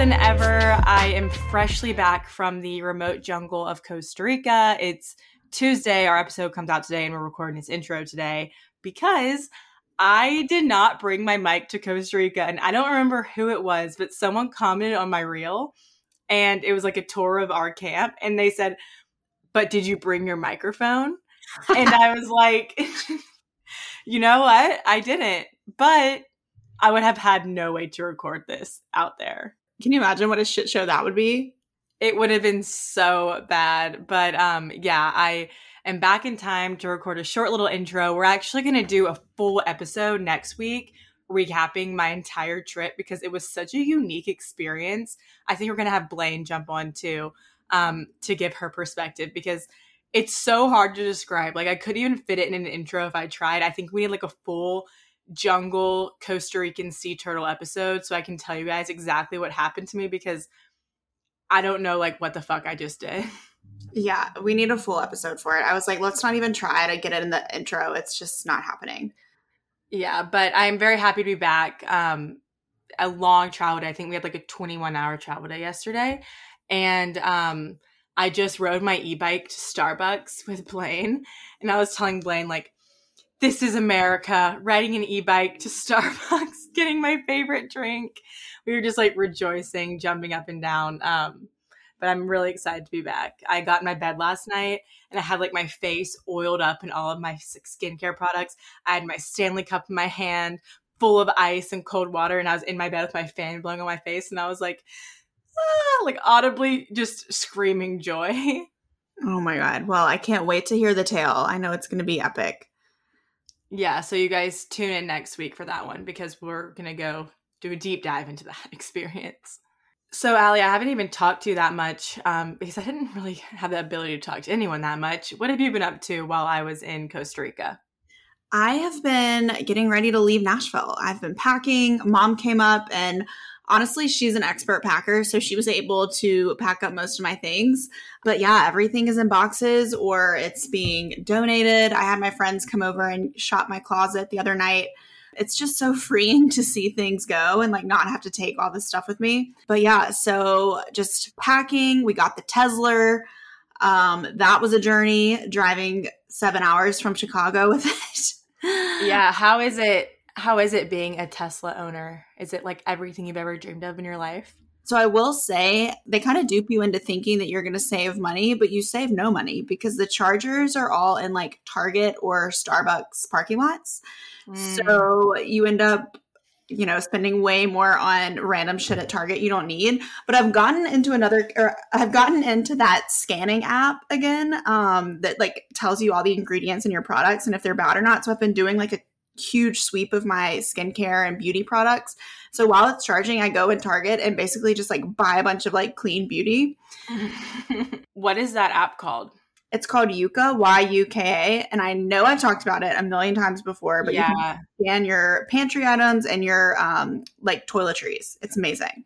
than ever. I am freshly back from the remote jungle of Costa Rica. It's Tuesday. Our episode comes out today and we're recording this intro today because I did not bring my mic to Costa Rica. And I don't remember who it was, but someone commented on my reel and it was like a tour of our camp. And they said, but did you bring your microphone? And I was like, you know what? I didn't, but I would have had no way to record this out there. Can you imagine what a shit show that would be? It would have been so bad. But yeah, I am back in time to record a short little intro. We're actually going to do a full episode next week, recapping my entire trip because it was such a unique experience. I think we're going to have Blaine jump on too to give her perspective because it's so hard to describe. Like I couldn't even fit it in an intro if I tried. I think we need like a full jungle Costa Rican sea turtle episode so I can tell you guys exactly what happened to me because I don't know like what the fuck I just did. Yeah, we need a full episode for it. I was like, let's not even try to get it in the intro. It's just not happening. Yeah, but I'm very happy to be back. A long travel day. I think we had like a 21-hour travel day yesterday. And I just rode my e-bike to Starbucks with Blaine. And I was telling Blaine like, this is America, riding an e-bike to Starbucks, getting my favorite drink. We were just like rejoicing, jumping up and down. But I'm really excited to be back. I got in my bed last night and I had like my face oiled up in all of my skincare products. I had my Stanley cup in my hand full of ice and cold water. And I was in my bed with my fan blowing on my face. And I was like, ah, like audibly just screaming joy. Oh my God. Well, I can't wait to hear the tale. I know it's going to be epic. Yeah, so you guys tune in next week for that one because we're going to go do a deep dive into that experience. So, Allie, I haven't even talked to you that much because I didn't really have the ability to talk to anyone that much. What have you been up to while I was in Costa Rica? I have been getting ready to leave Nashville. I've been packing. Mom came up and honestly, she's an expert packer, so she was able to pack up most of my things. But yeah, everything is in boxes or it's being donated. I had my friends come over and shop my closet the other night. It's just so freeing to see things go and like not have to take all this stuff with me. But yeah, so just packing. We got the Tesla. That was a journey, driving 7 hours from Chicago with it. Yeah, how is it? How is it being a Tesla owner? Is it like everything you've ever dreamed of in your life? So I will say they kind of dupe you into thinking that you're going to save money, but you save no money because the chargers are all in like Target or Starbucks parking lots. So you end up, you know, spending way more on random shit at Target you don't need. But I've gotten into I've gotten into that scanning app again that like tells you all the ingredients in your products and if they're bad or not. So I've been doing like a huge sweep of my skincare and beauty products. So while it's charging, I go in Target and basically just like buy a bunch of like clean beauty. What is that app called? It's called Yuka, Y-U-K-A. And I know I've talked about it a million times before, but yeah, you can scan your pantry items and your like toiletries. It's amazing.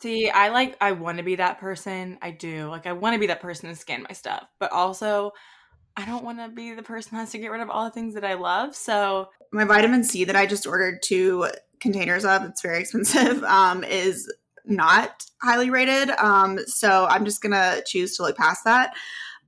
See, I want to be that person. I do. Like I want to be that person to scan my stuff, but also I don't want to be the person who has to get rid of all the things that I love. So my vitamin C that I just ordered 2 containers of, it's very expensive, is not highly rated. So I'm just going to choose to look past that.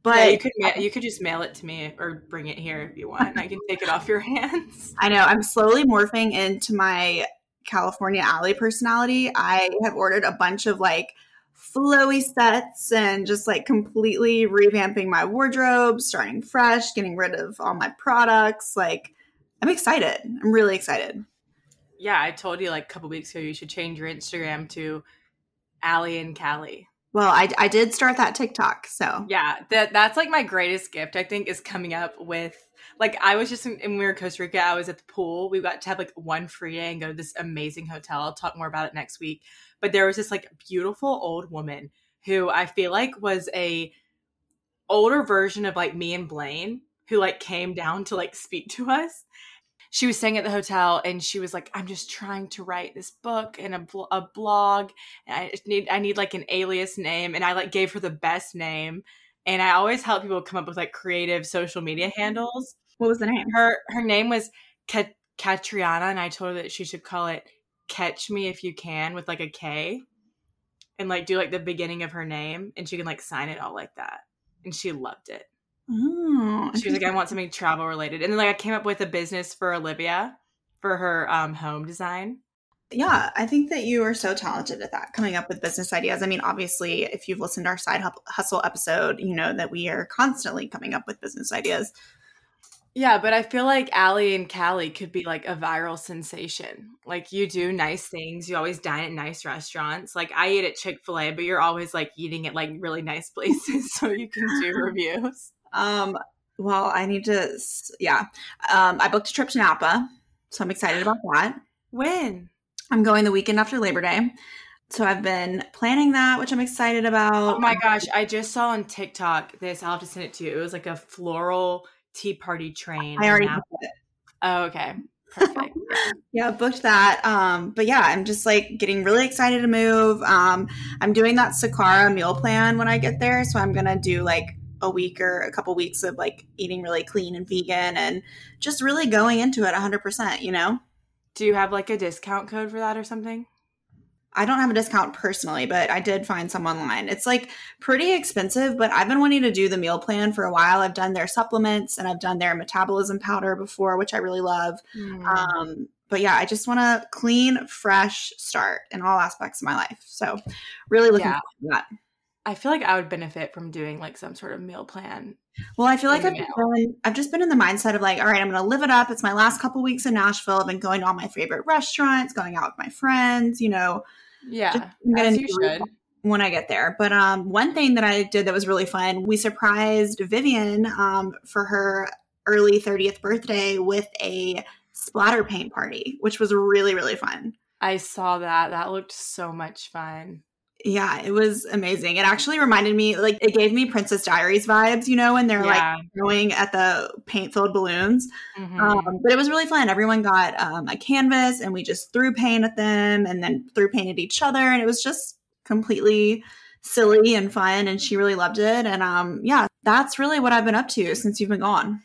But yeah, you could just mail it to me or bring it here if you want. I can take it off your hands. I know. I'm slowly morphing into my California Alley personality. I have ordered a bunch of like flowy sets and just like completely revamping my wardrobe, starting fresh, getting rid of all my products. Like I'm excited. I'm really excited. Yeah. I told you like a couple weeks ago, you should change your Instagram to Allie and Callie. Well, I did start that TikTok. So yeah, that's like my greatest gift I think is coming up with like, I was just when we were in Costa Rica, I was at the pool. We got to have like one free day and go to this amazing hotel. I'll talk more about it next week. But there was this like beautiful old woman who I feel like was a older version of like me and Blaine who like came down to like speak to us. She was staying at the hotel and she was like, I'm just trying to write this book and a blog. And I need like an alias name. And I like gave her the best name. And I always help people come up with like creative social media handles. What was the name? Her name was Katriana. And I told her that she should call it Catch Me If You Can with like a K. and like do like the beginning of her name, and she can like sign it all like that. And she loved it. Oh, she was like, I want something travel related. And then like I came up with a business for Olivia for her home design. Yeah, I think that you are so talented at that, coming up with business ideas. I mean, obviously, if you've listened to our Side Hustle episode, you know that we are constantly coming up with business ideas. Yeah, but I feel like Allie and Callie could be like a viral sensation. Like you do nice things. You always dine at nice restaurants. Like I eat at Chick-fil-A, but you're always like eating at like really nice places so you can do reviews. Well, I need to, yeah. I booked a trip to Napa, so I'm excited about that. When? I'm going the weekend after Labor Day. So I've been planning that, which I'm excited about. Oh my gosh. I just saw on TikTok this. I'll have to send it to you. It was like a floral tea party train. I already booked it. Oh, okay. Perfect. Yeah, booked that. But yeah, I'm just like getting really excited to move. I'm doing that Sakara meal plan when I get there. So I'm going to do like a week or a couple weeks of like eating really clean and vegan and just really going into it 100%, you know? Do you have like a discount code for that or something? I don't have a discount personally, but I did find some online. It's like pretty expensive, but I've been wanting to do the meal plan for a while. I've done their supplements and I've done their metabolism powder before, which I really love. Mm. But yeah, I just want a clean, fresh start in all aspects of my life. So really looking forward to that. I feel like I would benefit from doing like some sort of meal plan. Well, I feel like I've just been in the mindset of like, all right, I'm going to live it up. It's my last couple weeks in Nashville. I've been going to all my favorite restaurants, going out with my friends, you know. Yeah, as you should. When I get there. But one thing that I did that was really fun, we surprised Vivian for her early 30th birthday with a splatter paint party, which was really, really fun. I saw that. That looked so much fun. Yeah, it was amazing. It actually reminded me, like, it gave me Princess Diaries vibes, you know, when they're like throwing at the paint-filled balloons. Mm-hmm. But it was really fun. Everyone got a canvas and we just threw paint at them and then threw paint at each other. And it was just completely silly and fun. And she really loved it. And yeah, that's really what I've been up to since you've been gone.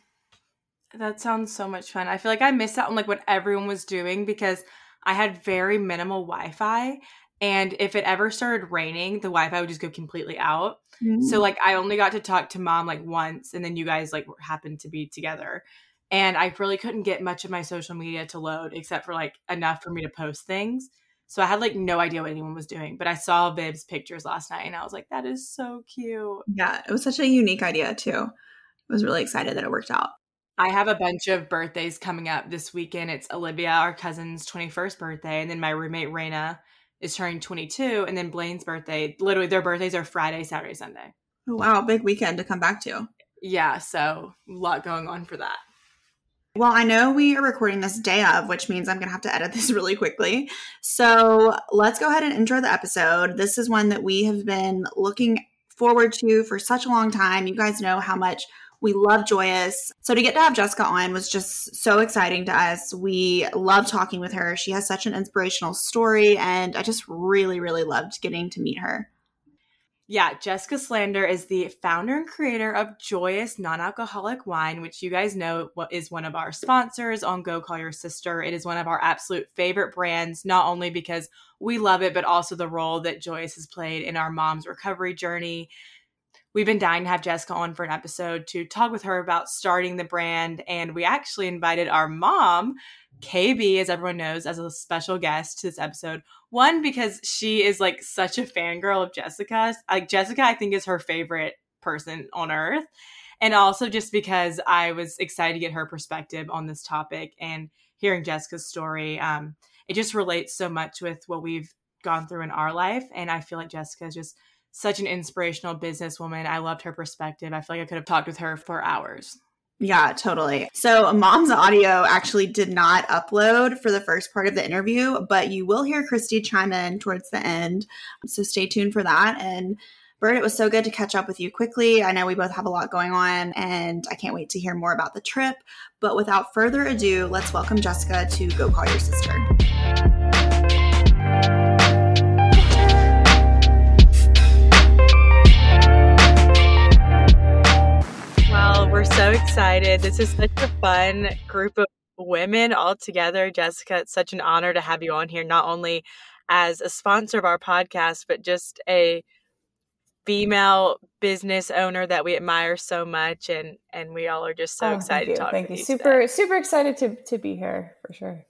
That sounds so much fun. I feel like I missed out on like what everyone was doing because I had very minimal Wi-Fi. And if it ever started raining, the Wi-Fi would just go completely out. Mm-hmm. So, like, I only got to talk to mom, like, once. And then you guys, like, happened to be together. And I really couldn't get much of my social media to load except for, like, enough for me to post things. So I had, like, no idea what anyone was doing. But I saw Viv's pictures last night. And I was like, that is so cute. Yeah, it was such a unique idea, too. I was really excited that it worked out. I have a bunch of birthdays coming up this weekend. It's Olivia, our cousin's 21st birthday. And then my roommate, Raina, is turning 22, and then Blaine's birthday. Literally, their birthdays are Friday, Saturday, Sunday. Oh, wow, big weekend to come back to. Yeah, so a lot going on for that. Well, I know we are recording this day of, which means I'm going to have to edit this really quickly. So let's go ahead and intro the episode. This is one that we have been looking forward to for such a long time. You guys know how much we love Joyous. So to get to have Jessica on was just so exciting to us. We love talking with her. She has such an inspirational story, and I just really, really loved getting to meet her. Yeah, Jessica Selander is the founder and creator of Joyous Non-Alcoholic Wine, which you guys know is one of our sponsors on Go Call Your Sister. It is one of our absolute favorite brands, not only because we love it, but also the role that Joyous has played in our mom's recovery journey. We've been dying to have Jessica on for an episode to talk with her about starting the brand. And we actually invited our mom, KB, as everyone knows, as a special guest to this episode. One, because she is like such a fangirl of Jessica's. Like Jessica, I think, is her favorite person on earth. And also just because I was excited to get her perspective on this topic and hearing Jessica's story. It just relates so much with what we've gone through in our life. And I feel like Jessica is just such an inspirational businesswoman. I loved her perspective. I feel like I could have talked with her for hours. Yeah, totally. So mom's audio actually did not upload for the first part of the interview, but you will hear Christy chime in towards the end. So stay tuned for that. And Bert, it was so good to catch up with you quickly. I know we both have a lot going on and I can't wait to hear more about the trip. But without further ado, let's welcome Jessica to Go Call Your Sister. We're so excited. This is such a fun group of women all together. Jessica, it's such an honor to have you on here, not only as a sponsor of our podcast, but just a female business owner that we admire so much. And we all are just so excited to talk to you. Thank you. Super excited to be here for sure.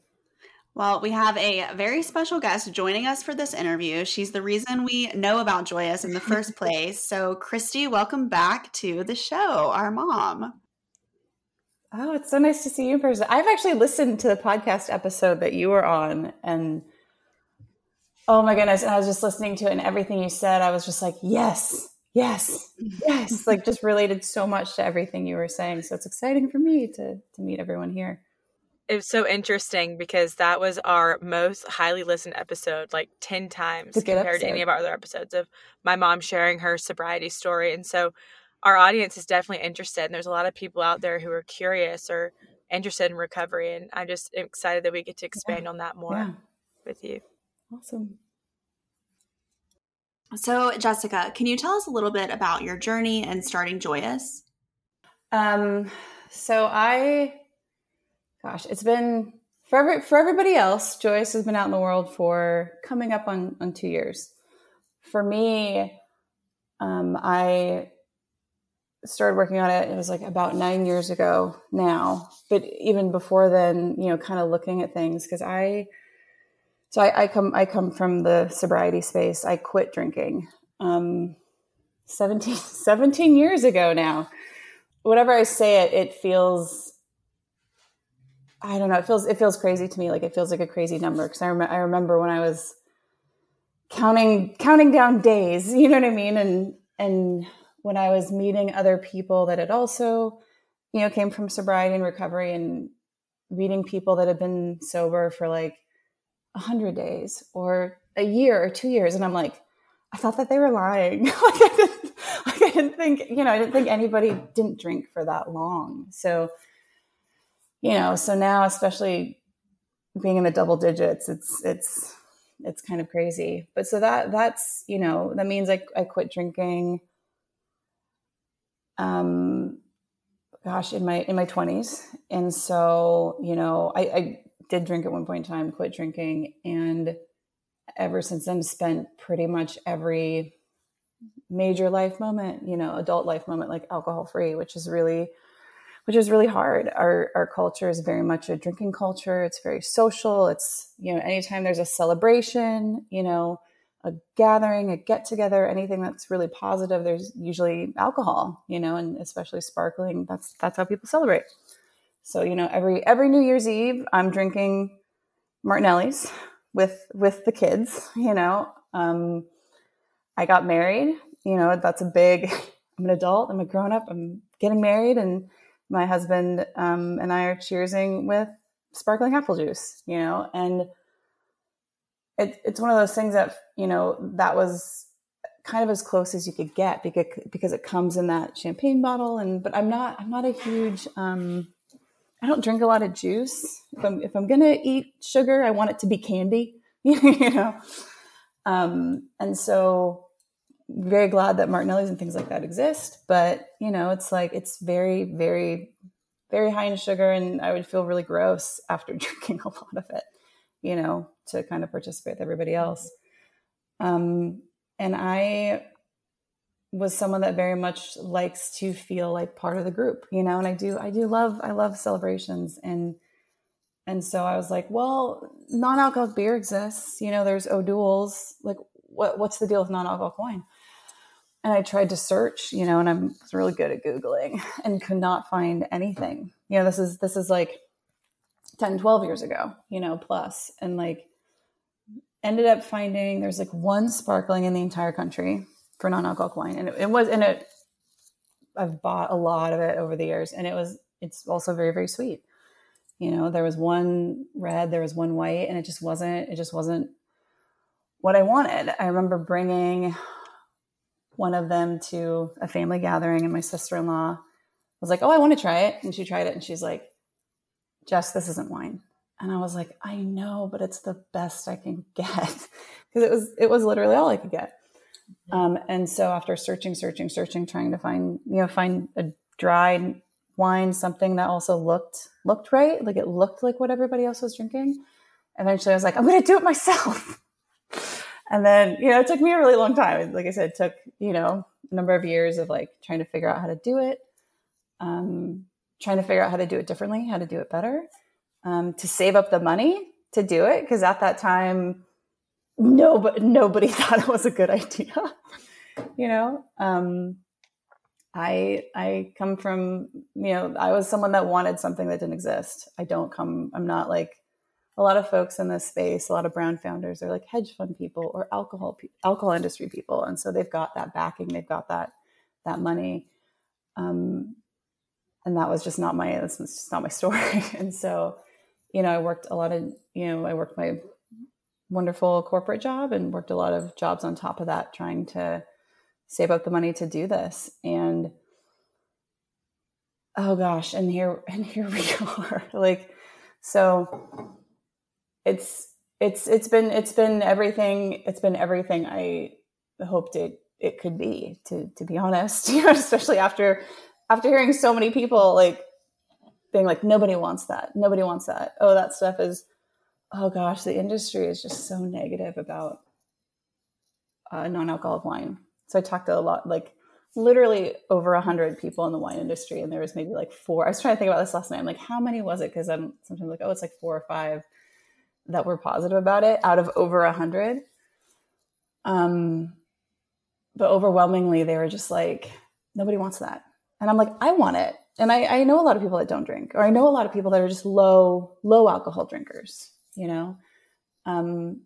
Well, we have a very special guest joining us for this interview. She's the reason we know about Joyous in the first place. So, Christy, welcome back to the show, our mom. Oh, it's so nice to see you in person. I've actually listened to the podcast episode that you were on, and oh my goodness, and I was just listening to it, and everything you said, I was just like, yes, like just related so much to everything you were saying. So it's exciting for me to meet everyone here. It was so interesting because that was our most highly listened episode, like 10 times compared to any of our other episodes of my mom sharing her sobriety story. And so our audience is definitely interested. And there's a lot of people out there who are curious or interested in recovery. And I'm just excited that we get to expand on that more with you. Awesome. So, Jessica, can you tell us a little bit about your journey and starting Joyous? Gosh, it's been for everybody else. Joyous has been out in the world for coming up on 2 years. For me, I started working on it. It was like about 9 years ago now, but even before then, you know, kind of looking at things because I come from the sobriety space. I quit drinking 17 years ago now. Whenever I say it, it feels. I don't know. It feels crazy to me. Like it feels like a crazy number. Cause I remember when I was counting down days, you know what I mean? And when I was meeting other people that had also, you know, came from sobriety and recovery and meeting people that had been sober for like 100 days or a year or 2 years. And I'm like, I thought that they were lying. I didn't think anybody didn't drink for that long. So now, especially being in the double digits, it's kind of crazy. But so that means I quit drinking. In my 20s, and so I did drink at one point in time, quit drinking, and ever since then, spent pretty much every major life moment, adult life moment, like alcohol free, which is really hard. Our culture is very much a drinking culture. It's very social. It's, anytime there's a celebration, a gathering, a get together, anything that's really positive, there's usually alcohol, and especially sparkling. That's how people celebrate. So, every New Year's Eve, I'm drinking Martinelli's with the kids, I got married, that's a big, I'm an adult, I'm a grown up, I'm getting married, and my husband and I are cheersing with sparkling apple juice, and it's one of those things that, that was kind of as close as you could get because it comes in that champagne bottle. But I'm not a huge, I don't drink a lot of juice. If I'm going to eat sugar, I want it to be candy, and so very glad that Martinelli's and things like that exist, but it's like, it's very, very, very high in sugar. And I would feel really gross after drinking a lot of it, to kind of participate with everybody else. And I was someone that very much likes to feel like part of the group, and I love celebrations. And so I was like, well, non-alcoholic beer exists, there's O'Doul's, like, what's the deal with non-alcoholic wine? And I tried to search, and I was really good at Googling and could not find anything. This is like 10, 12 years ago, plus, and like ended up finding there's like one sparkling in the entire country for non-alcoholic wine. And it was, I've bought a lot of it over the years, and it's also very, very sweet. There was one red, there was one white, and it just wasn't what I wanted. I remember bringing one of them to a family gathering, and my sister-in-law was like, oh, I want to try it. And she tried it, and she's like, Jess, this isn't wine. And I was like, I know, but it's the best I can get because it was literally all I could get. And so after searching, trying to find a dried wine, something that also looked right. Like it looked like what everybody else was drinking. Eventually I was like, I'm going to do it myself. And then, you know, it took me a really long time. Like I said, it took, you know, a number of years of like trying to figure out how to do it, trying to figure out how to do it differently, how to do it better, to save up the money to do it. Because at that time, nobody thought it was a good idea. You know, I come from, you know, I was someone that wanted something that didn't exist. I'm not like a lot of folks in this space. A lot of brand founders are like hedge fund people or alcohol industry people. And so they've got that backing, they've got that money. And that was just not my story. And so, you know, I worked my wonderful corporate job and worked a lot of jobs on top of that, trying to save up the money to do this. And oh gosh, and here we are. Like, so it's been everything I hoped it could be, to be honest, you know, especially after hearing so many people like being like, nobody wants that. Nobody wants that. Oh, that stuff is, oh gosh, the industry is just so negative about non-alcoholic wine. So I talked to a lot, like literally over 100 people in the wine industry. And there was maybe like four. I was trying to think about this last night. I'm like, how many was it? Because I'm sometimes like, oh, it's like 4 or 5 that were positive about it out of over 100. But overwhelmingly, they were just like, nobody wants that. And I'm like, I want it. And I know a lot of people that don't drink, or I know a lot of people that are just low alcohol drinkers, you know? And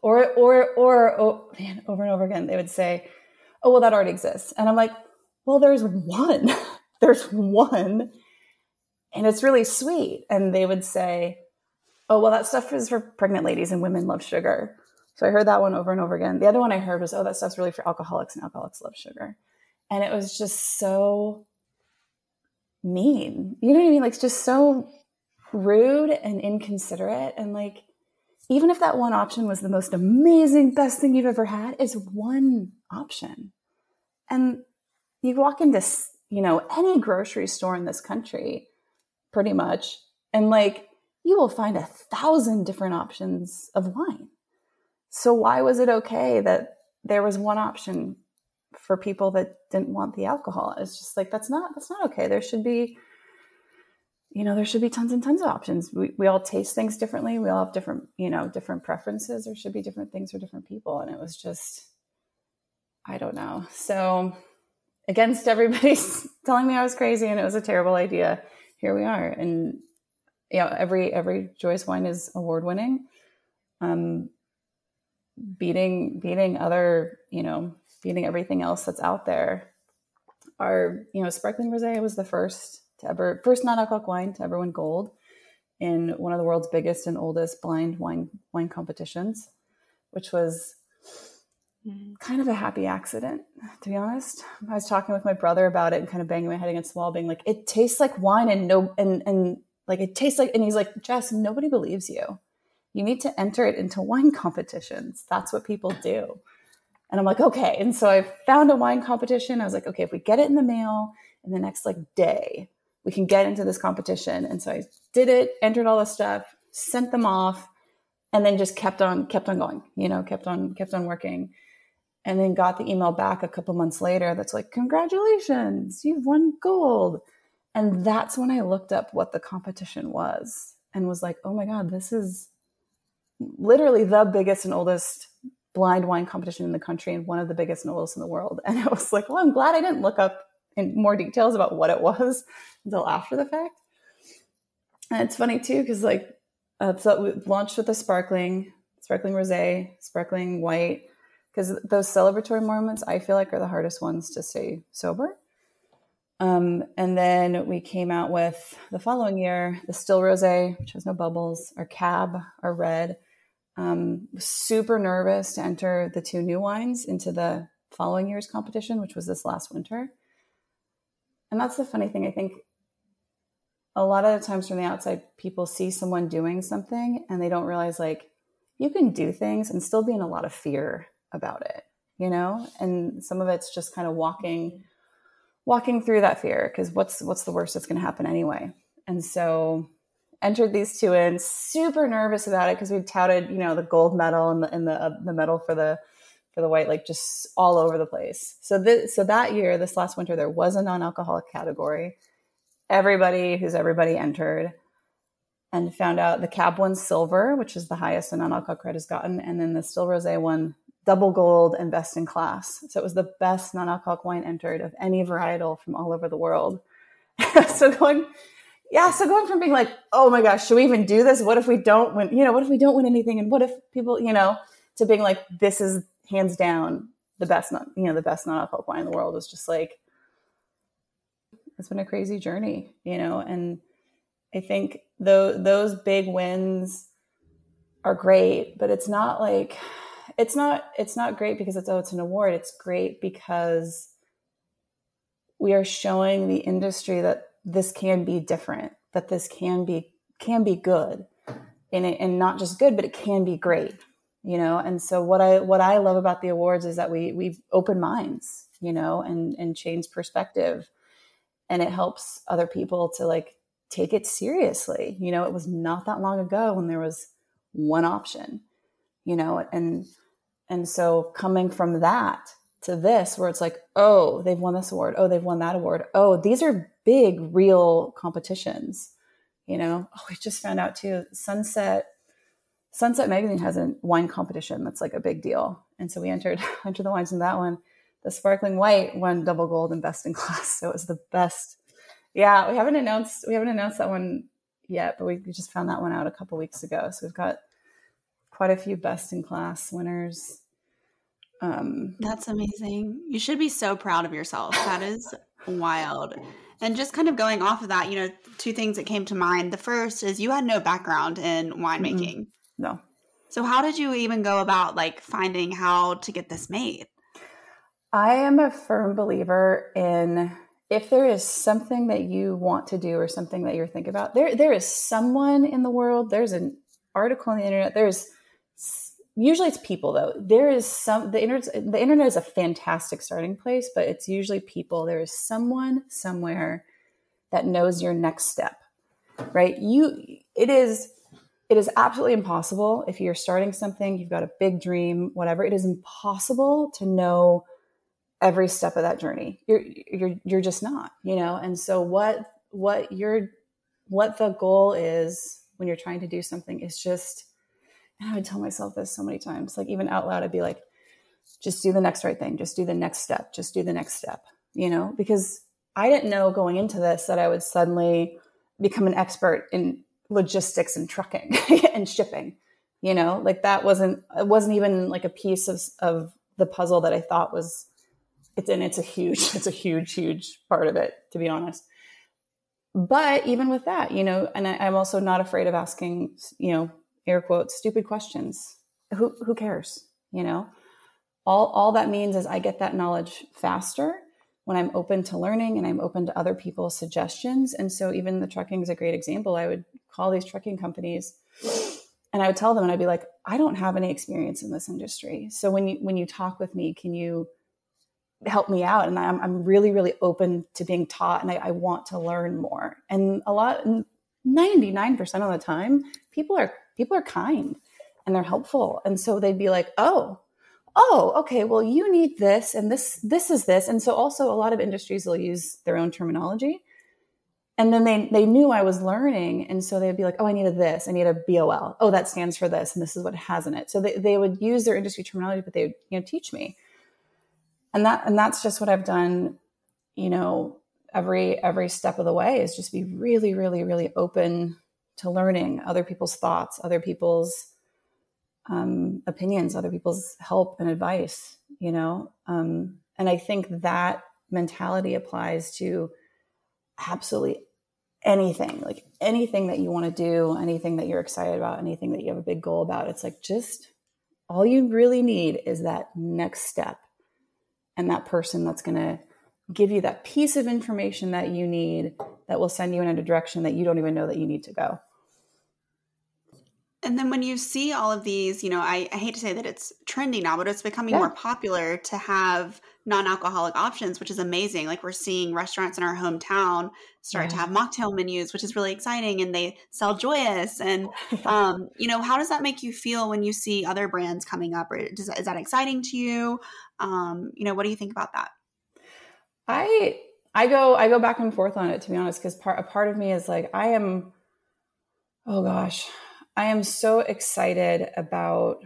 or man, over and over again, they would say, oh, well, that already exists. And I'm like, well, there's one and it's really sweet. And they would say, oh, well, that stuff is for pregnant ladies and women love sugar. So I heard that one over and over again. The other one I heard was, oh, that stuff's really for alcoholics and alcoholics love sugar. And it was just so mean. You know what I mean? Like, just so rude and inconsiderate. And like, even if that one option was the most amazing, best thing you've ever had, it's one option. And you walk into, you know, any grocery store in this country, pretty much, and like, you will find 1,000 different options of wine. So why was it okay that there was one option for people that didn't want the alcohol? It's just like, that's not okay. There should be tons and tons of options. We all taste things differently. We all have different preferences. There should be different things for different people. And it was just, I don't know. So against everybody's telling me I was crazy and it was a terrible idea, here we are. And you know, every Joyous wine is award-winning. Beating everything else that's out there. Our, you know, sparkling rosé was the first non-alcoholic wine to ever win gold in one of the world's biggest and oldest blind wine competitions, which was kind of a happy accident, to be honest. I was talking with my brother about it and kind of banging my head against the wall, being like, it tastes like wine and he's like, Jess, nobody believes you. You need to enter it into wine competitions. That's what people do. And I'm like, okay. And so I found a wine competition. I was like, okay, if we get it in the mail in the next like day, we can get into this competition. And so I did it, entered all the stuff, sent them off, and then just kept on going, you know, kept on working. And then got the email back a couple months later that's like, congratulations, you've won gold. And that's when I looked up what the competition was and was like, oh my God, this is literally the biggest and oldest blind wine competition in the country and one of the biggest and oldest in the world. And I was like, well, I'm glad I didn't look up in more details about what it was until after the fact. And it's funny too, because like, so we launched with the sparkling rosé, sparkling white, because those celebratory moments I feel like are the hardest ones to stay sober. And then we came out with the following year, the still rosé, which has no bubbles, our cab, our red. Was super nervous to enter the 2 new wines into the following year's competition, which was this last winter. And that's the funny thing. I think a lot of the times from the outside, people see someone doing something and they don't realize like you can do things and still be in a lot of fear about it, you know? And some of it's just kind of walking through that fear because what's the worst that's going to happen anyway. And so entered these two in, super nervous about it because we touted, you know, the gold medal and the medal for the white, like just all over the place. So that year, this last winter, there was a non-alcoholic category. Everybody entered and found out the cab won silver, which is the highest a non-alcoholic cred has gotten. And then the still rosé won double gold and best in class. So it was the best non-alcoholic wine entered of any varietal from all over the world. So going from being like, oh my gosh, should we even do this? What if we don't win anything? And what if people, to being like, this is hands down the best non-alcoholic wine in the world. Was just like, it's been a crazy journey, and I think those big wins are great, but it's not great because it's an award. It's great because we are showing the industry that this can be different, that this can be good and not just good, but it can be great, And so what I love about the awards is that we've opened minds, and changed perspective, and it helps other people to like take it seriously. It was not that long ago when there was one option, and so coming from that to this, where it's like, oh, they've won this award. Oh, they've won that award. Oh, these are big, real competitions. Oh, we just found out too, Sunset Magazine has a wine competition. That's like a big deal. And so we entered the wines in that one. The sparkling white won double gold and best in class. So it was the best. Yeah. We haven't announced that one yet, but we just found that one out a couple weeks ago. So we've got quite a few best in class winners. That's amazing. You should be so proud of yourself. That is wild. And just kind of going off of that, two things that came to mind. The first is you had no background in winemaking. Mm-hmm. No. So how did you even go about like finding how to get this made? I am a firm believer in if there is something that you want to do or something that you're thinking about, there is someone in the world, there's an article on the internet, usually it's people though. There is the internet is a fantastic starting place, but it's usually people. There is someone somewhere that knows your next step, right? It is absolutely impossible. If you're starting something, you've got a big dream, whatever, it is impossible to know every step of that journey. You're just not, And so what the goal is when you're trying to do something is just, and I would tell myself this so many times, like even out loud, I'd be like, just do the next right thing. Just do the next step. Just do the next step, because I didn't know going into this that I would suddenly become an expert in logistics and trucking and shipping, like it wasn't even like a piece of the puzzle that I thought was it's a huge part of it, to be honest. But even with that, and I'm also not afraid of asking, air quotes, stupid questions. Who cares? All that means is I get that knowledge faster when I'm open to learning and I'm open to other people's suggestions. And so even the trucking is a great example. I would call these trucking companies and I would tell them, and I'd be like, I don't have any experience in this industry. So when you talk with me, can you help me out? And I'm really, really open to being taught, and I want to learn more. And 99% of the time, people are kind and they're helpful. And so they'd be like, oh, okay, well, you need this and this is this. And so also a lot of industries will use their own terminology. And then they knew I was learning. And so they'd be like, oh, I need this. I need a BOL. Oh, that stands for this. And this is what it has in it. So they would use their industry terminology, but they would, teach me. And that's just what I've done, every step of the way, is just be really, really, really open to learning other people's thoughts, other people's opinions, other people's help and advice, and I think that mentality applies to absolutely anything, like anything that you want to do, anything that you're excited about, anything that you have a big goal about. It's like, just all you really need is that next step and that person that's going to give you that piece of information that you need that will send you in a direction that you don't even know that you need to go. And then when you see all of these, I hate to say that it's trendy now, but it's becoming more popular to have non-alcoholic options, which is amazing. Like, we're seeing restaurants in our hometown start to have mocktail menus, which is really exciting. And they sell Joyous. And, you know, how does that make you feel when you see other brands coming up? Or does, is that exciting to you? You know, what do you think about that? I go back and forth on it, to be honest, because a part of me is like, I am so excited about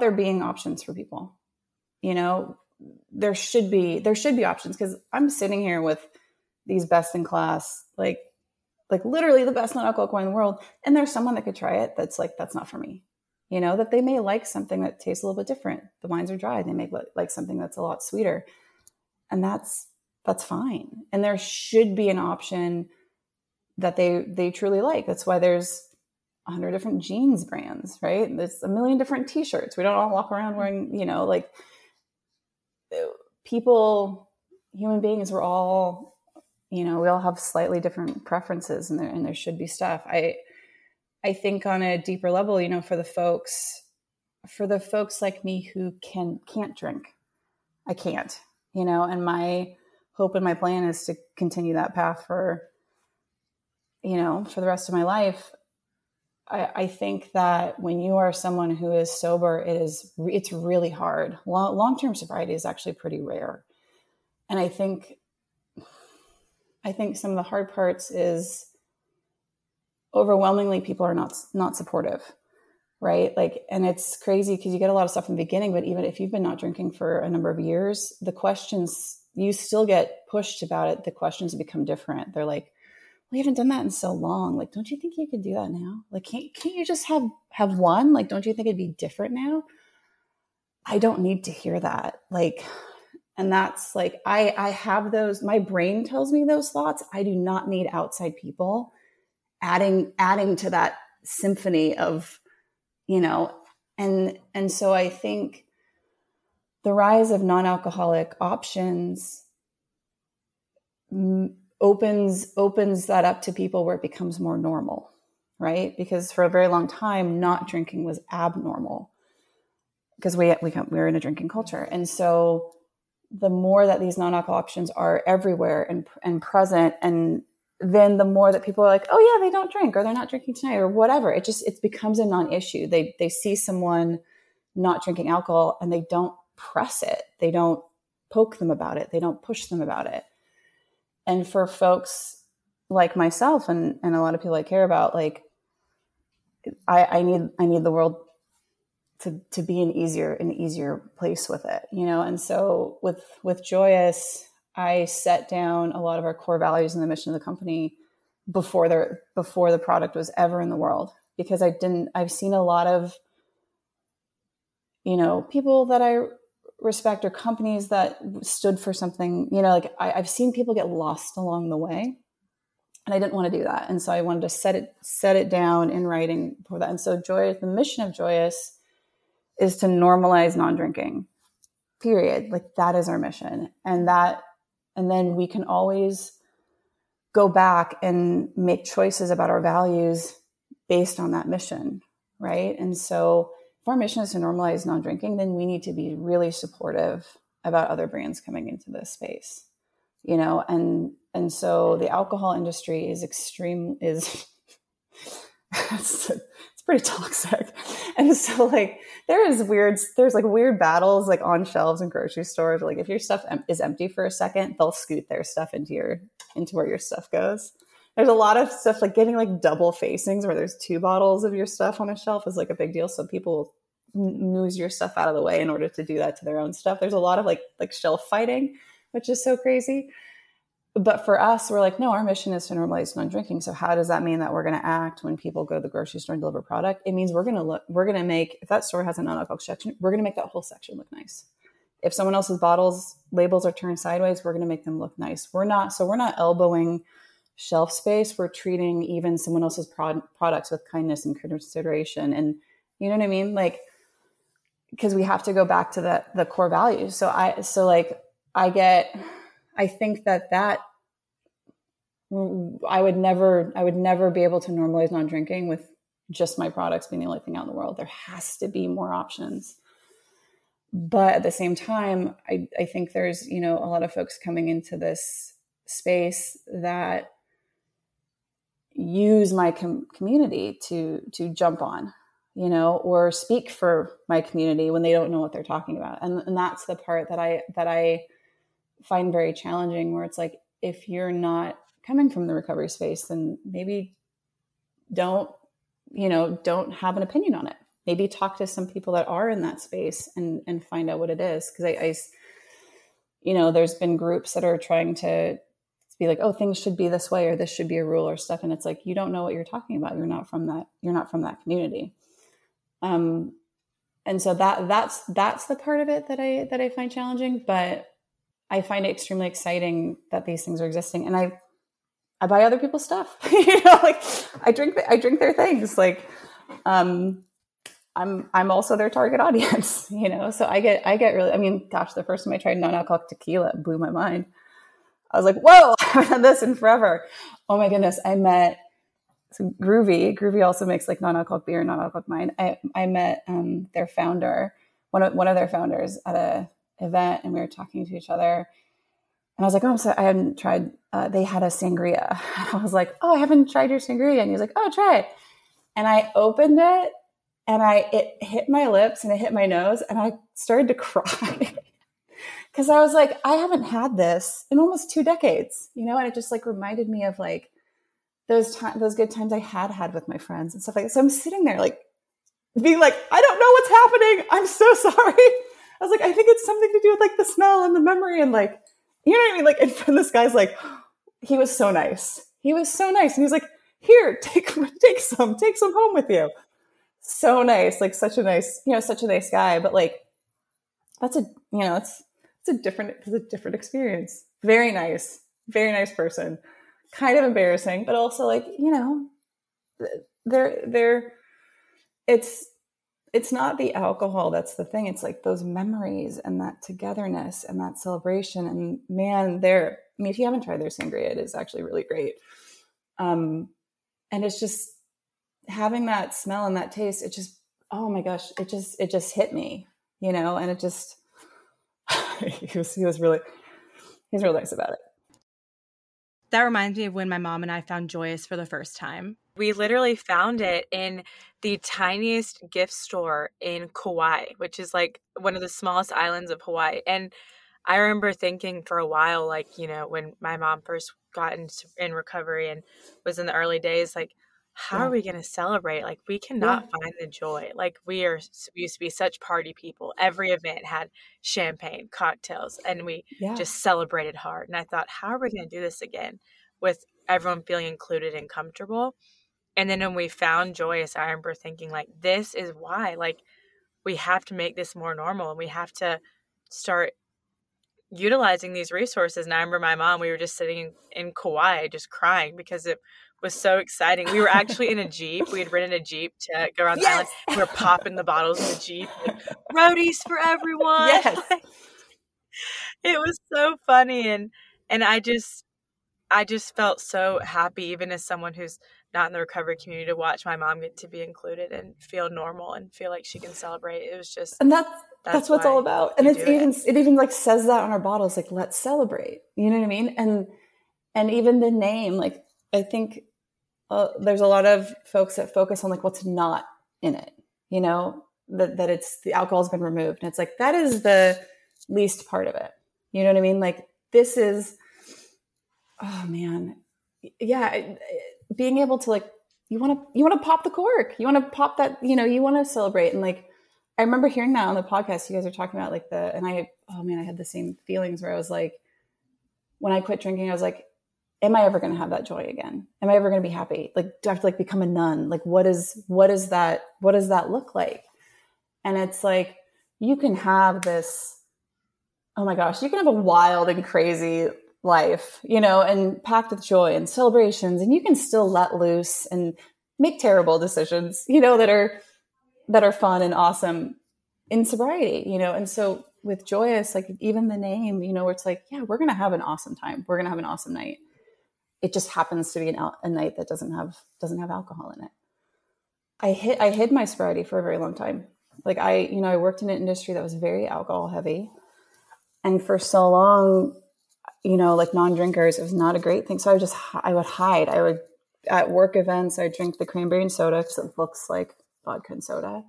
there being options for people. You know, there should be options, because I'm sitting here with these best in class, like literally the best non-alcoholic wine in the world. And there's someone that could try it. That's like, that's not for me. You know, that they may like something that tastes a little bit different. The wines are dry. They may like something that's a lot sweeter, and that's fine. And there should be an option that they truly like. That's why there's 100 different jeans brands, right? There's a million different t-shirts. We don't all walk around wearing, you know, like, people, human beings, we're all, you know, we all have slightly different preferences, and there should be stuff. I think on a deeper level, you know, for the folks like me who can't drink, I can't, you know, and my hope and my plan is to continue that path for, you know, for the rest of my life. I think that when you are someone who is sober, it's really hard. Long-term sobriety is actually pretty rare. And I think some of the hard parts is, overwhelmingly, people are not supportive, right? Like, and it's crazy because you get a lot of stuff in the beginning, but even if you've been not drinking for a number of years, the questions, you still get pushed about it. The questions become different. They're like, we haven't done that in so long. Like, don't you think you could do that now? Like, can't you just have one? Like, don't you think it'd be different now? I don't need to hear that. Like, and that's like, I have those, my brain tells me those thoughts. I do not need outside people adding to that symphony of, you know, and so I think the rise of non-alcoholic options opens that up to people where it becomes more normal, right? Because for a very long time, not drinking was abnormal, because we were in a drinking culture. And so the more that these non-alcohol options are everywhere and present, and then the more that people are like, oh yeah, they don't drink, or they're not drinking tonight, or whatever, it becomes a non-issue. They see someone not drinking alcohol and they don't press it. They don't poke them about it. They don't push them about it. And for folks like myself and a lot of people I care about, like, I need the world to be an easier place with it, you know? And so with Joyous, I set down a lot of our core values and the mission of the company before the product was ever in the world, because I've seen a lot of, you know, people that I respect, or companies that stood for something, you know, like I've seen people get lost along the way, and I didn't want to do that. And so I wanted to set it down in writing for that. And so Joyous, the mission of Joyous is to normalize non-drinking, period. Like, that is our mission. And then we can always go back and make choices about our values based on that mission. Right. And so our mission is to normalize non-drinking, then we need to be really supportive about other brands coming into this space, you know? And so the alcohol industry is it's pretty toxic. And so, like, there's weird battles, like, on shelves in grocery stores. Like, if your stuff is empty for a second, they'll scoot their stuff into where your stuff goes. There's a lot of stuff, like, getting, like, double facings where there's two bottles of your stuff on a shelf is, like, a big deal. So people moves your stuff out of the way in order to do that to their own stuff. There's a lot of like shelf fighting, which is so crazy. But for us, we're like, no, our mission is to normalize non-drinking. So how does that mean that we're going to act when people go to the grocery store and deliver product? It means we're going to make, if that store has a non-alcoholic section, we're going to make that whole section look nice. If someone else's bottles labels are turned sideways, we're going to make them look nice. We're not elbowing shelf space. We're treating even someone else's products with kindness and consideration. And you know what I mean? Like, because we have to go back to the core values. I would never be able to normalize non-drinking with just my products being the only thing out in the world. There has to be more options. But at the same time, I think there's, you know, a lot of folks coming into this space that use my community to jump on, you know, or speak for my community when they don't know what they're talking about. And that's the part that I find very challenging, where it's like, if you're not coming from the recovery space, then maybe don't have an opinion on it. Maybe talk to some people that are in that space and find out what it is. Cause I, you know, there's been groups that are trying to be like, oh, things should be this way, or this should be a rule or stuff. And it's like, you don't know what you're talking about. You're not from that community. And so that's the part of it that I find challenging, but I find it extremely exciting that these things are existing. And I buy other people's stuff, you know, like I drink their things. Like, I'm also their target audience, you know? So I get really, I mean, gosh, the first time I tried non-alcoholic tequila, it blew my mind. I was like, whoa, I haven't had this in forever. Oh my goodness. I met Groovy. Groovy also makes like non-alcoholic beer and non-alcoholic wine. I met their founder, one of their founders at a event, and we were talking to each other, and I was like, oh, I'm sorry, I hadn't tried, they had a sangria. I was like, oh, I haven't tried your sangria. And he was like, oh, try it. And I opened it, and it hit my lips and it hit my nose, and I started to cry because I was like, I haven't had this in almost 2 decades, you know? And it just like reminded me of like those good times I had with my friends and stuff like that. So I'm sitting there like being like, I don't know what's happening. I'm so sorry. I was like, I think it's something to do with like the smell and the memory and like, you know what I mean? Like, and this guy's like, he was so nice. And he was like, here, take some home with you. So nice, like such a nice guy. But like, it's a different experience. Very nice person. Kind of embarrassing, but also like, you know, it's not the alcohol that's the thing. It's like those memories and that togetherness and that celebration. And man, I mean, if you haven't tried their sangria, it is actually really great. And it's just having that smell and that taste. It just, oh my gosh, it just hit me, you know? And it just, he was real nice about it. That reminds me of when my mom and I found Joyous for the first time. We literally found it in the tiniest gift store in Kauai, which is like one of the smallest islands of Hawaii. And I remember thinking for a while, like, you know, when my mom first got in recovery and was in the early days, like, how are we going to celebrate? Like, we cannot find the joy. Like, we used to be such party people. Every event had champagne, cocktails, and we just celebrated hard. And I thought, how are we going to do this again with everyone feeling included and comfortable? And then when we found Joyous, I remember thinking, like, this is why, like, we have to make this more normal, and we have to start utilizing these resources. And I remember my mom, we were just sitting in Kauai just crying because it was so exciting. We were actually in a Jeep. We had rented a Jeep to go around the island. We were popping the bottles in the Jeep. Like, roadies for everyone. Yes. Like, it was so funny. And I just felt so happy, even as someone who's not in the recovery community, to watch my mom get to be included and feel normal and feel like she can celebrate. It was just, and that's what it's all about. And it even like says that on our bottles, like, let's celebrate, you know what I mean? And even the name, like, I think there's a lot of folks that focus on like what's not in it, you know, that it's the alcohol's been removed. And it's like, that is the least part of it. You know what I mean? Like, this is, oh man. Yeah. Being able to, like, you want to pop the cork, you want to pop that, you know, you want to celebrate. And like, I remember hearing that on the podcast, you guys are talking about like I had the same feelings where I was like, when I quit drinking, I was like, am I ever going to have that joy again? Am I ever going to be happy? Like, do I have to like become a nun? Like, what does that look like? And it's like, you can have this, oh my gosh, you can have a wild and crazy life, you know, and packed with joy and celebrations, and you can still let loose and make terrible decisions, you know, that are fun and awesome in sobriety, you know? And so with Joyous, like, even the name, you know, where it's like, yeah, we're going to have an awesome time. We're going to have an awesome night. It just happens to be a night that doesn't have alcohol in it. I hid my sobriety for a very long time. Like I worked in an industry that was very alcohol heavy, and for so long, like non-drinkers, it was not a great thing. So I would hide. I would, at work events, I would drink the cranberry and soda because it looks like vodka and soda.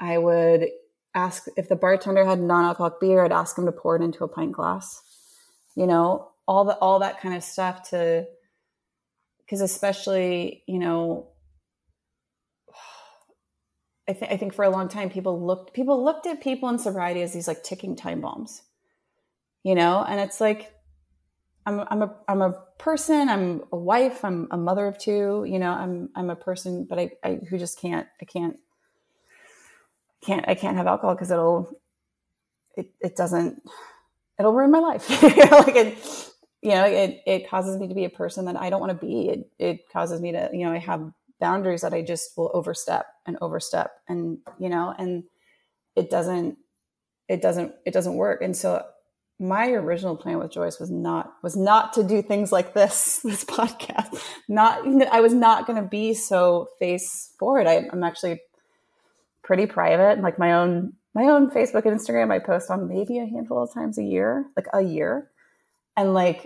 I would ask if the bartender had non-alcoholic beer, I'd ask him to pour it into a pint glass, all that kind of stuff because especially, I think for a long time, people looked at people in sobriety as these like ticking time bombs, and it's like, I'm a person, I'm a wife, I'm a mother of two, I'm a person, but I can't have alcohol because it'll ruin my life. It causes me to be a person that I don't want to be. It causes me to, I have boundaries that I just will overstep and it doesn't work. And so my original plan with Joyce was not to do things like this podcast. I was not going to be so face forward. I'm actually pretty private. Like my own Facebook and Instagram, I post on maybe a handful of times a year. And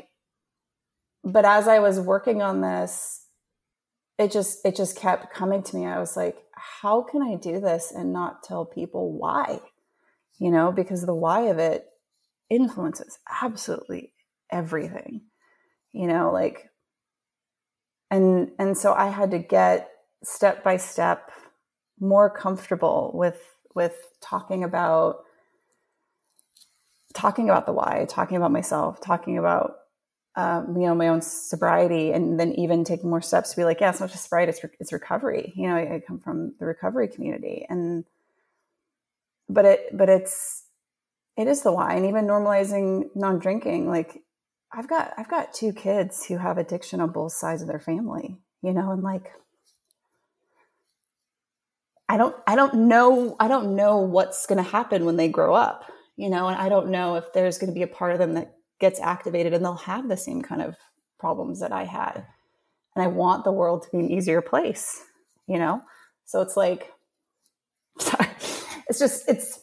but as I was working on this, it just kept coming to me. I was like, how can I do this and not tell people why? Because the why of it influences absolutely everything, and so I had to get step by step more comfortable with talking about the why, talking about myself, talking about my own sobriety, and then even taking more steps to be like, yeah, it's not just sobriety, it's recovery. I come from the recovery community, but it is the why. And even normalizing non-drinking, like I've got two kids who have addiction on both sides of their family, and I don't know what's going to happen when they grow up, and I don't know if there's going to be a part of them that gets activated and they'll have the same kind of problems that I had. And I want the world to be an easier place, So it's like, sorry, it's just, it's,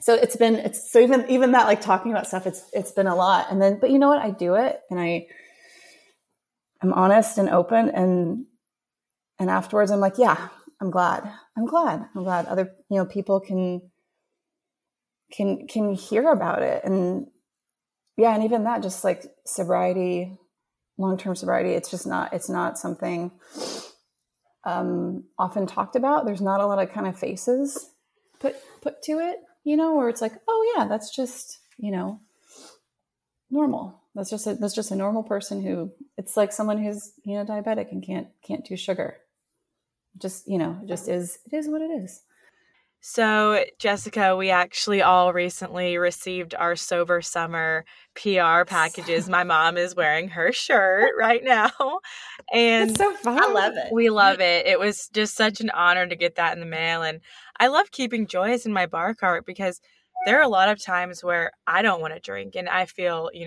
so it's been, it's so even that, like, talking about stuff, it's been a lot. And then, but you know what? I do it, and I'm honest and open, and afterwards I'm like, yeah, I'm glad other, people can hear about it. And yeah. And even that, just like sobriety, long-term sobriety, it's not something, often talked about. There's not a lot of kind of faces put to it. Or it's like, oh yeah, that's just, normal. That's just a normal person who, it's like someone who's, diabetic and can't do sugar. Just, it is what it is. So Jessica, we actually all recently received our Sober Summer PR packages. My mom is wearing her shirt right now. And it's so fun. I love it. We love it. It was just such an honor to get that in the mail. And I love keeping Joyous in my bar cart because there are a lot of times where I don't want to drink. And I feel, I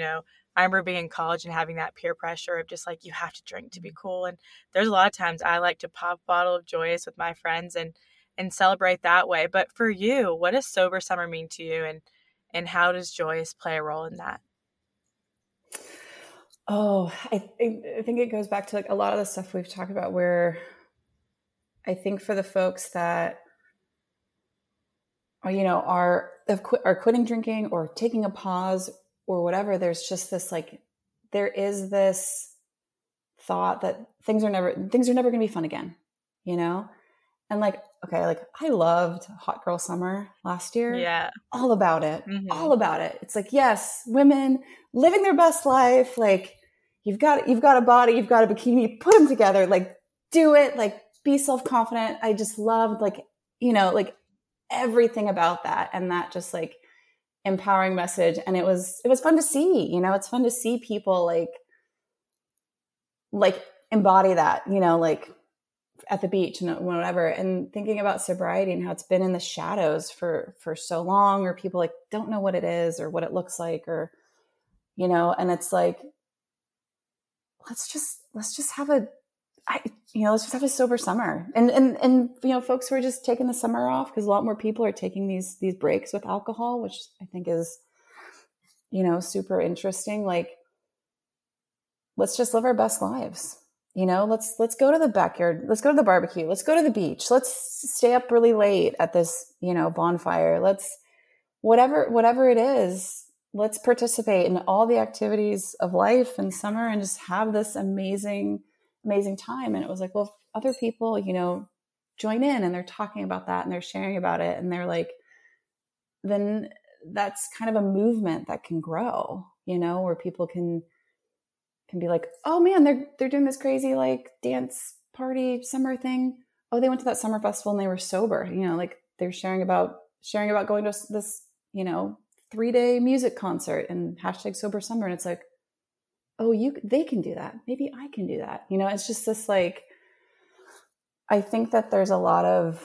remember being in college and having that peer pressure of just like, you have to drink to be cool. And there's a lot of times I like to pop a bottle of Joyous with my friends and celebrate that way. But for you, what does Sober Summer mean to you, and how does Joyous play a role in that? Oh, I think it goes back to like a lot of the stuff we've talked about, where I think for the folks that, are quitting drinking or taking a pause or whatever, there's just this, like, there is this thought that things are never going to be fun again, And like, okay, like I loved Hot Girl Summer last year. Yeah. All about it. Mm-hmm. All about it. It's like, yes, women living their best life. Like you've got a body, you've got a bikini, put them together, like do it, like be self-confident. I just loved like everything about that. And that just like empowering message. And it was fun to see, it's fun to see people like embody that, like at the beach and whatever, and thinking about sobriety and how it's been in the shadows for so long, or people like don't know what it is or what it looks like, or, and it's like, let's just have a let's just have a sober summer. And folks who are just taking the summer off, because a lot more people are taking these breaks with alcohol, which I think is, super interesting. Like, let's just live our best lives. Let's go to the backyard. Let's go to the barbecue. Let's go to the beach. Let's stay up really late at this, bonfire. Let's whatever it is, let's participate in all the activities of life and summer and just have this amazing, amazing time. And it was like, well, if other people, join in and they're talking about that and they're sharing about it. And they're like, then that's kind of a movement that can grow, where people can be like, oh man, they're doing this crazy, like, dance party summer thing. Oh, they went to that summer festival and they were sober, like they're sharing about going to this, 3-day music concert and #SoberSummer. And it's like, oh, they can do that. Maybe I can do that. It's just this, like, I think that there's a lot of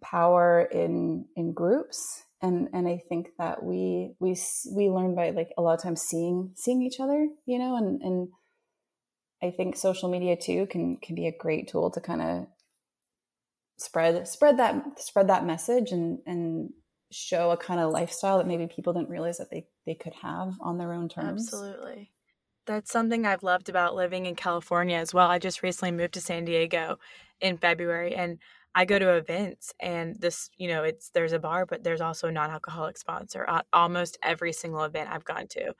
power in groups. And I think that we learn by, like, a lot of times seeing each other, and I think social media too can be a great tool to kind of spread that message and show a kind of lifestyle that maybe people didn't realize that they could have on their own terms. Absolutely. That's something I've loved about living in California as well. I just recently moved to San Diego in February, and I go to events, and this, there's a bar, but there's also a non-alcoholic sponsor at almost every single event I've gone to.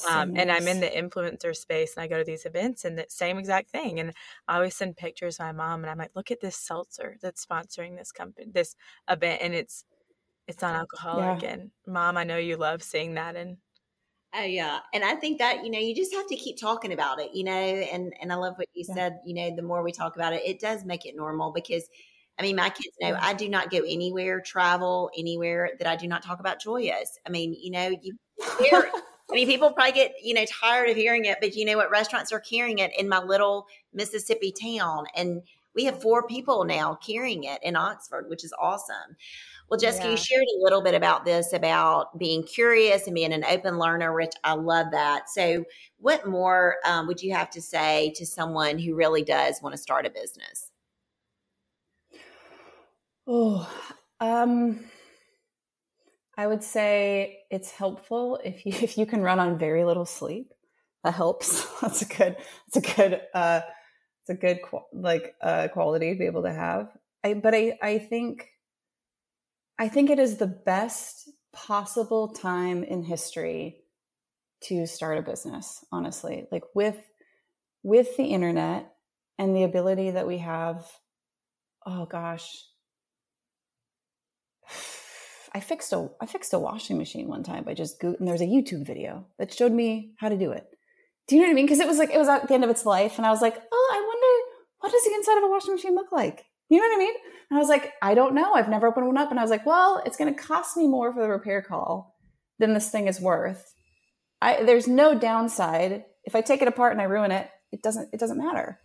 So nice. And I'm in the influencer space, and I go to these events and the same exact thing. And I always send pictures to my mom, and I'm like, look at this seltzer that's sponsoring this company, this event. And it's non-alcoholic. Yeah. And Mom, I know you love seeing that. And oh yeah. And I think that, you just have to keep talking about it, and I love what you said, the more we talk about it, it does make it normal, because my kids know I do not go anywhere, travel anywhere, that I do not talk about Joyous. People probably get, tired of hearing it, but you know what? Restaurants are carrying it in my little Mississippi town. And we have 4 people now carrying it in Oxford, which is awesome. Well, Jessica, you shared a little bit about this, about being curious and being an open learner, which I love that. So what more would you have to say to someone who really does want to start a business? Oh, I would say it's helpful if you can run on very little sleep. That helps. That's a good quality to be able to have. I think it is the best possible time in history to start a business, honestly, like with the internet and the ability that we have. Oh gosh. I fixed a washing machine one time by just Googling, and there was a YouTube video that showed me how to do it. Do you know what I mean? Because it was at the end of its life, and I was like, oh, I wonder, what does the inside of a washing machine look like? You know what I mean? And I was like, I don't know. I've never opened one up. And I was like, well, it's going to cost me more for the repair call than this thing is worth. There's no downside. If I take it apart and I ruin it, it doesn't matter.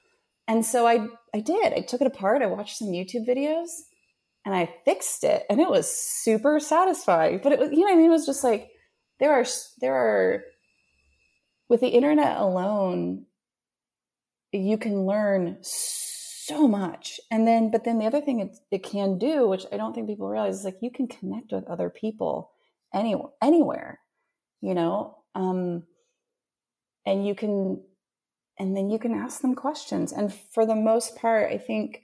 And so I did. I took it apart. I watched some YouTube videos. And I fixed it, and it was super satisfying. But it was, it was just like, there are with the internet alone, you can learn so much. And then, but then the other thing it can do, which I don't think people realize, is like, you can connect with other people anywhere, and you can, and then you can ask them questions. And for the most part, I think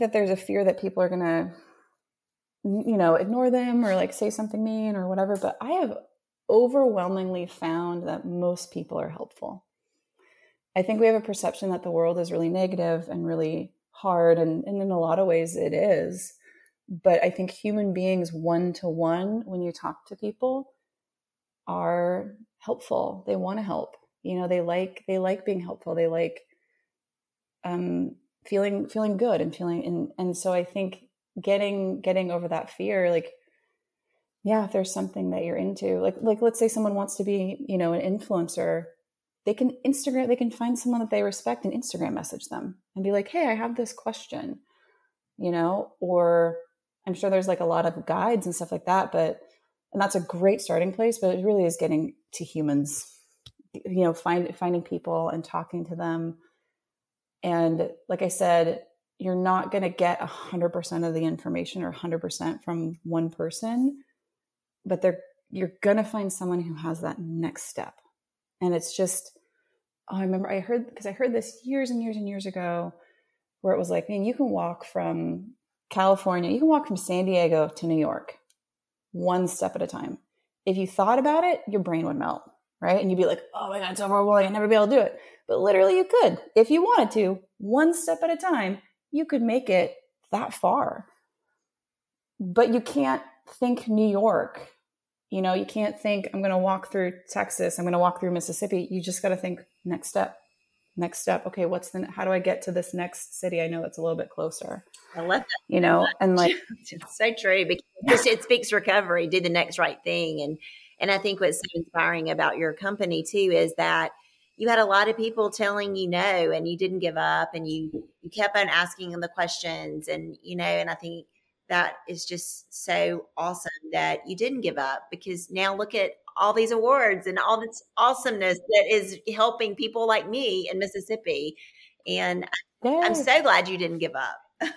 that there's a fear that people are going to, ignore them or like say something mean or whatever. But I have overwhelmingly found that most people are helpful. I think we have a perception that the world is really negative and really hard. And in a lot of ways it is. But I think human beings one-to-one, when you talk to people, are helpful. They want to help. They like being helpful. They like, feeling good and and so I think getting over that fear, like, yeah, if there's something that you're into, like let's say someone wants to be, an influencer, they can find someone that they respect and Instagram message them and be like, hey, I have this question, or I'm sure there's like a lot of guides and stuff like that, and that's a great starting place, but it really is getting to humans, finding people and talking to them. And like I said, you're not going to get 100% of the information or 100% from one person, but you're going to find someone who has that next step. And it's just, I heard this years and years and years ago where it was like, man, you can walk from California, you can walk from San Diego to New York, one step at a time. If you thought about it, your brain would melt, right? And you'd be like, oh my God, it's overwhelming. I'd never be able to do it. But literally you could, if you wanted to, one step at a time, you could make it that far. But you can't think New York. You know, you can't think, I'm going to walk through Texas, I'm going to walk through Mississippi. You just got to think next step. Okay. How do I get to this next city? I know it's a little bit closer. I love that. You know, and like, it's so true, because it speaks recovery, do the next right thing. And I think what's so inspiring about your company too, is that you had a lot of people telling you no, and you didn't give up, and you kept on asking them the questions, and, you know, and I think that is just so awesome that you didn't give up, because now look at all these awards and all this awesomeness that is helping people like me in Mississippi. And yes, I'm so glad you didn't give up.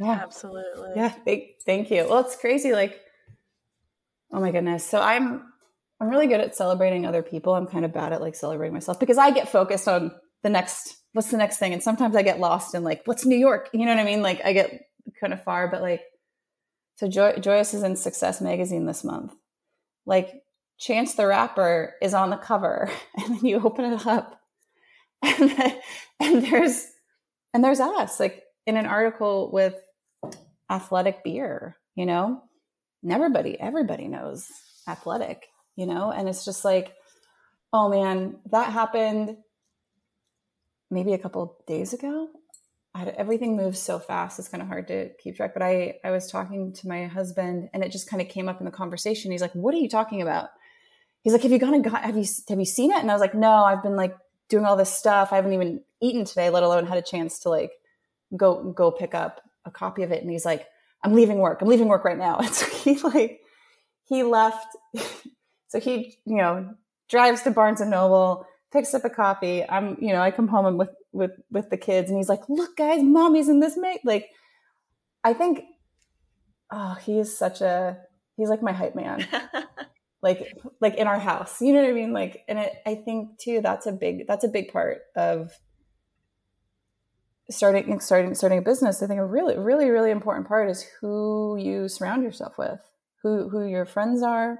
Yeah, absolutely. Yeah. Thank you. Well, it's crazy. Like, oh my goodness. So I'm really good at celebrating other people. I'm kind of bad at like celebrating myself, because I get focused on what's the next thing? And sometimes I get lost in like, what's New York? You know what I mean? Like I get kind of far, but like, so Joyous is in Success magazine this month. Like Chance the Rapper is on the cover, and then you open it up and there's us, like in an article with Athletic beer, you know, and everybody knows Athletic, you know, and it's just like, oh man, that happened maybe a couple of days ago. Everything moves so fast. It's kind of hard to keep track, but I was talking to my husband, and it just kind of came up in the conversation. He's like, what are you talking about? He's like, have you seen it? And I was like, no, I've been like doing all this stuff. I haven't even eaten today, let alone had a chance to like go pick up a copy of it. And he's like, I'm leaving work right now. And so he left. So he, you know, drives to Barnes and Noble, picks up a copy. I'm, you know, I come home, I'm with the kids, and he's like, look guys, mommy's in this mate. Like, I think, he's like my hype man, like in our house, you know what I mean? Like, and I think too, that's a big part of starting a business. I think a really, really, really important part is who you surround yourself with, who your friends are,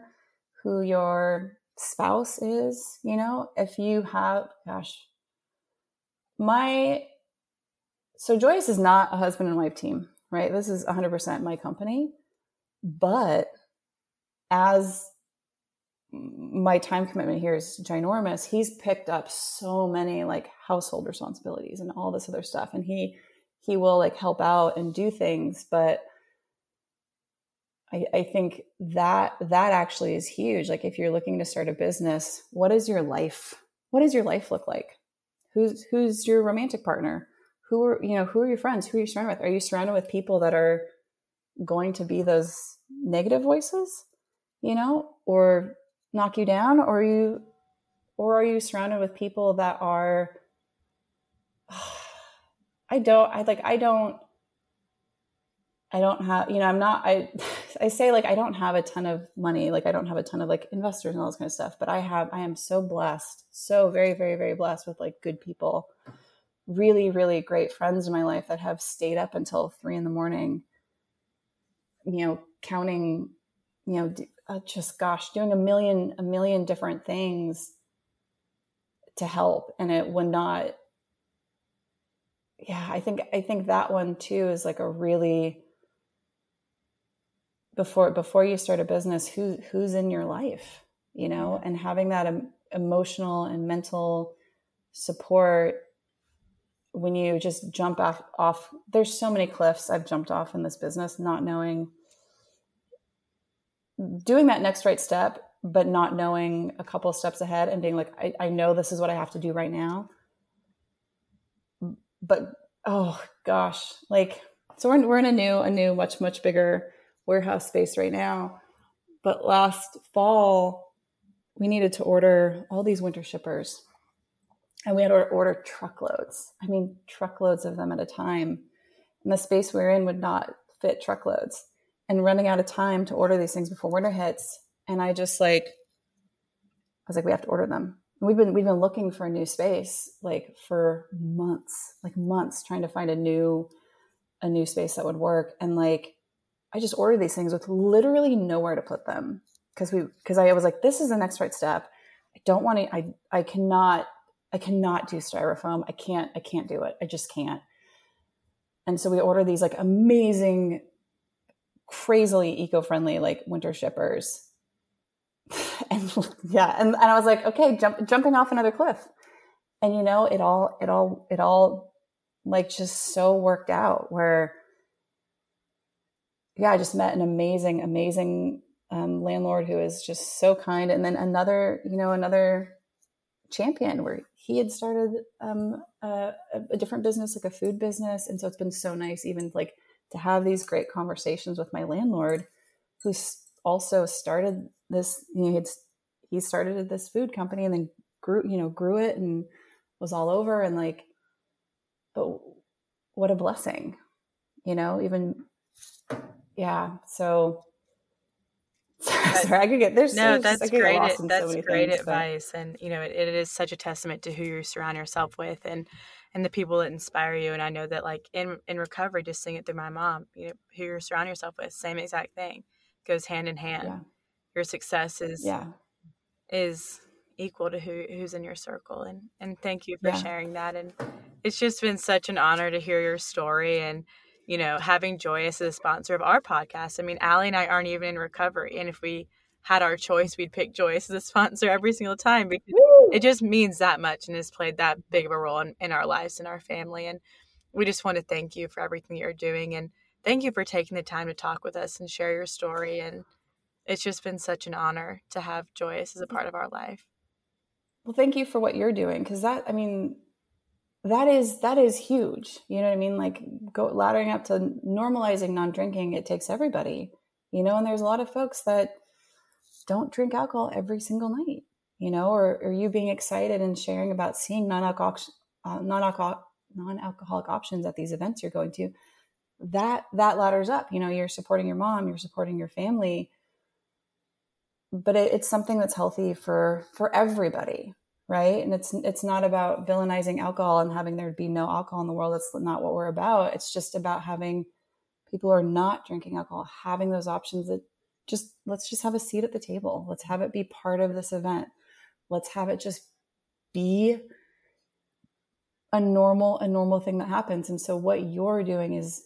who your spouse is, you know, if you have, so Joyous is not a husband and wife team, right? This is 100% my company, but as my time commitment here is ginormous, he's picked up so many like household responsibilities and all this other stuff. And he will like help out and do things. But I think that actually is huge. Like if you're looking to start a business, what does your life look like? Who's your romantic partner? Who are your friends? Who are you surrounded with? Are you surrounded with people that are going to be those negative voices, you know, or knock you down? Or are you surrounded with people that are, I say like, I don't have a ton of money. Like I don't have a ton of like investors and all this kind of stuff, but I am so blessed. So very, very, very blessed with like good people, really, really great friends in my life that have stayed up until 3 a.m, you know, counting, you know, doing a million different things to help. And it would not, yeah, I think that one too is like a really, before you start a business, who's in your life, you know, and having that emotional and mental support when you just jump off. There's so many cliffs I've jumped off in this business, not knowing, doing that next right step, but not knowing a couple of steps ahead and being like, I know this is what I have to do right now. But, oh gosh, like, so we're in a new, much, much bigger warehouse space right now. But last fall, we needed to order all these winter shippers. And we had to order truckloads. I mean, truckloads of them at a time. And the space we were in would not fit truckloads. And running out of time to order these things before winter hits. And I just like, I was like, we have to order them. And we've been looking for a new space, like for months, trying to find a new space that would work. And like, I just ordered these things with literally nowhere to put them. Cause I was like, this is the next right step. I don't want to, I cannot do styrofoam. I can't do it. I just can't. And so we ordered these like amazing, crazily eco-friendly, like winter shippers. And yeah. And I was like, okay, jumping off another cliff. And you know, it all like just so worked out where, yeah, I just met an amazing, amazing landlord who is just so kind. And then another champion where he had started a different business, like a food business. And so it's been so nice even like to have these great conversations with my landlord who's also started this, you know, he started this food company and then grew it and was all over and like, but what a blessing, you know, even, yeah. So sorry, I could get there's no, that's great. That's great advice. And you know, it is such a testament to who you surround yourself with and the people that inspire you. And I know that like in recovery, just seeing it through my mom, you know, who you surround yourself with, same exact thing goes hand in hand. Yeah. Your success is equal to who's in your circle. And thank you for sharing that. And it's just been such an honor to hear your story and, you know, having Joyous as a sponsor of our podcast. I mean, Allie and I aren't even in recovery. And if we had our choice, we'd pick Joyous as a sponsor every single time because it just means that much and has played that big of a role in our lives and our family. And we just want to thank you for everything you're doing. And thank you for taking the time to talk with us and share your story. And it's just been such an honor to have Joyous as a part of our life. Well, thank you for what you're doing. Cause that is huge. You know what I mean? Like laddering up to normalizing non-drinking, it takes everybody, you know, and there's a lot of folks that don't drink alcohol every single night, you know, or you being excited and sharing about seeing non-alcoholic options at these events you're going to, that ladders up, you know, you're supporting your mom, you're supporting your family, but it's something that's healthy for everybody. Right. And it's not about villainizing alcohol and having there be no alcohol in the world. That's not what we're about. It's just about having people who are not drinking alcohol, having those options that just, let's just have a seat at the table. Let's have it be part of this event. Let's have it just be a normal thing that happens. And so what you're doing is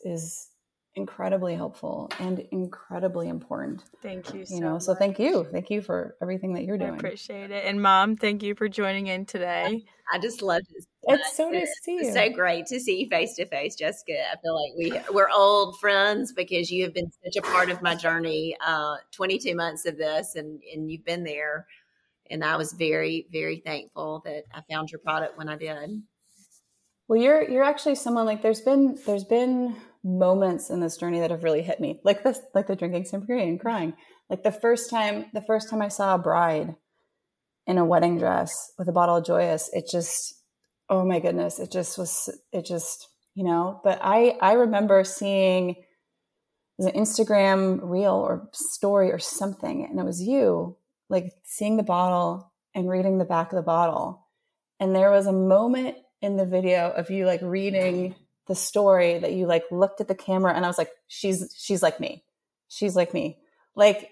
incredibly helpful and incredibly important. Thank you. So thank you for everything that you're doing. I appreciate it. And Mom, thank you for joining in today. I just loved it. It's so nice to see you. It's so great to see you face to face, Jessica. I feel like we're old friends because you have been such a part of my journey. 22 months of this, and you've been there. And I was very, very thankful that I found your product when I did. Well, you're actually someone like there's been moments in this journey that have really hit me, like this, like the drinking symphony and crying. Like the first time I saw a bride in a wedding dress with a bottle of Joyous, it just, oh my goodness, it just, you know. But I remember seeing it was an Instagram reel or story or something, and it was you, like seeing the bottle and reading the back of the bottle, and there was a moment in the video of you like reading the story that you like looked at the camera and I was like, she's like me. Like,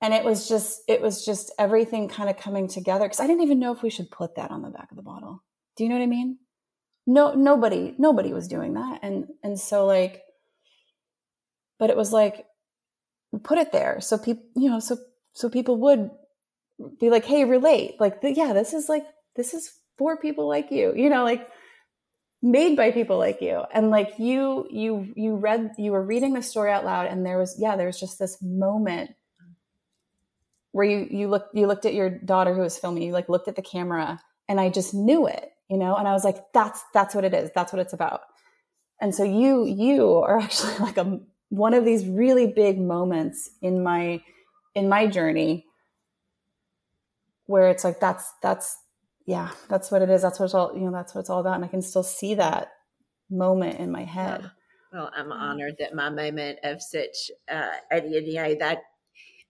and it was just everything kind of coming together. Cause I didn't even know if we should put that on the back of the bottle. Do you know what I mean? No, nobody was doing that. And so like, but it was like, put it there. So people, you know, so people would be like, hey, relate. Like, yeah, this is for people like you, you know, like made by people like you. And like you were reading the story out loud and there was just this moment where you looked at your daughter who was filming, you like looked at the camera and I just knew it, you know? And I was like, that's what it is. That's what it's about. And so you are actually like one of these really big moments in my journey where it's like, that's yeah, that's what it is. That's what it's all, you know, that's what it's all about. And I can still see that moment in my head. Yeah. Well, I'm honored that my moment of such, and, you know, that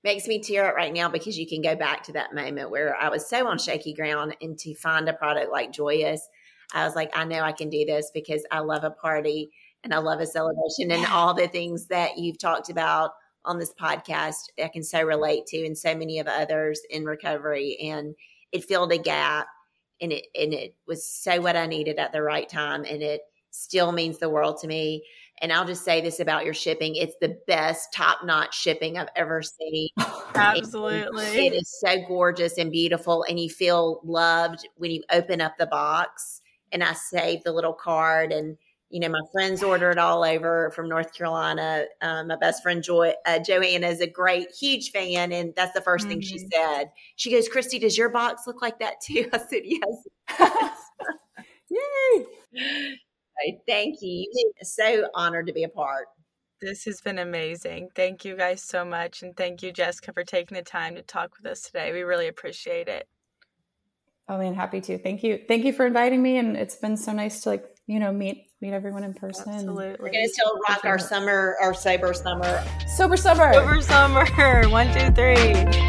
makes me tear up right now, because you can go back to that moment where I was so on shaky ground, and to find a product like Joyous, I was like, I know I can do this, because I love a party and I love a celebration, and all the things that you've talked about on this podcast, I can so relate to, and so many of others in recovery. And it filled a gap, and it was so what I needed at the right time. And it still means the world to me. And I'll just say this about your shipping. It's the best top-notch shipping I've ever seen. Absolutely. It is so gorgeous and beautiful. And you feel loved when you open up the box. And I saved the little card. And, you know, my friends ordered all over from North Carolina. My best friend, Joanna, is a great, huge fan. And that's the first thing she said. She goes, "Christy, does your box look like that too?" I said, "Yes." Yay. Thank you. So honored to be a part. This has been amazing. Thank you guys so much. And thank you, Jessica, for taking the time to talk with us today. We really appreciate it. Oh, man, happy to. Thank you. Thank you for inviting me. And it's been so nice to, like, you know, meet everyone in person. Absolutely. We're going to still rock our summer, our sober summer. Sober summer. 1, 2, 3.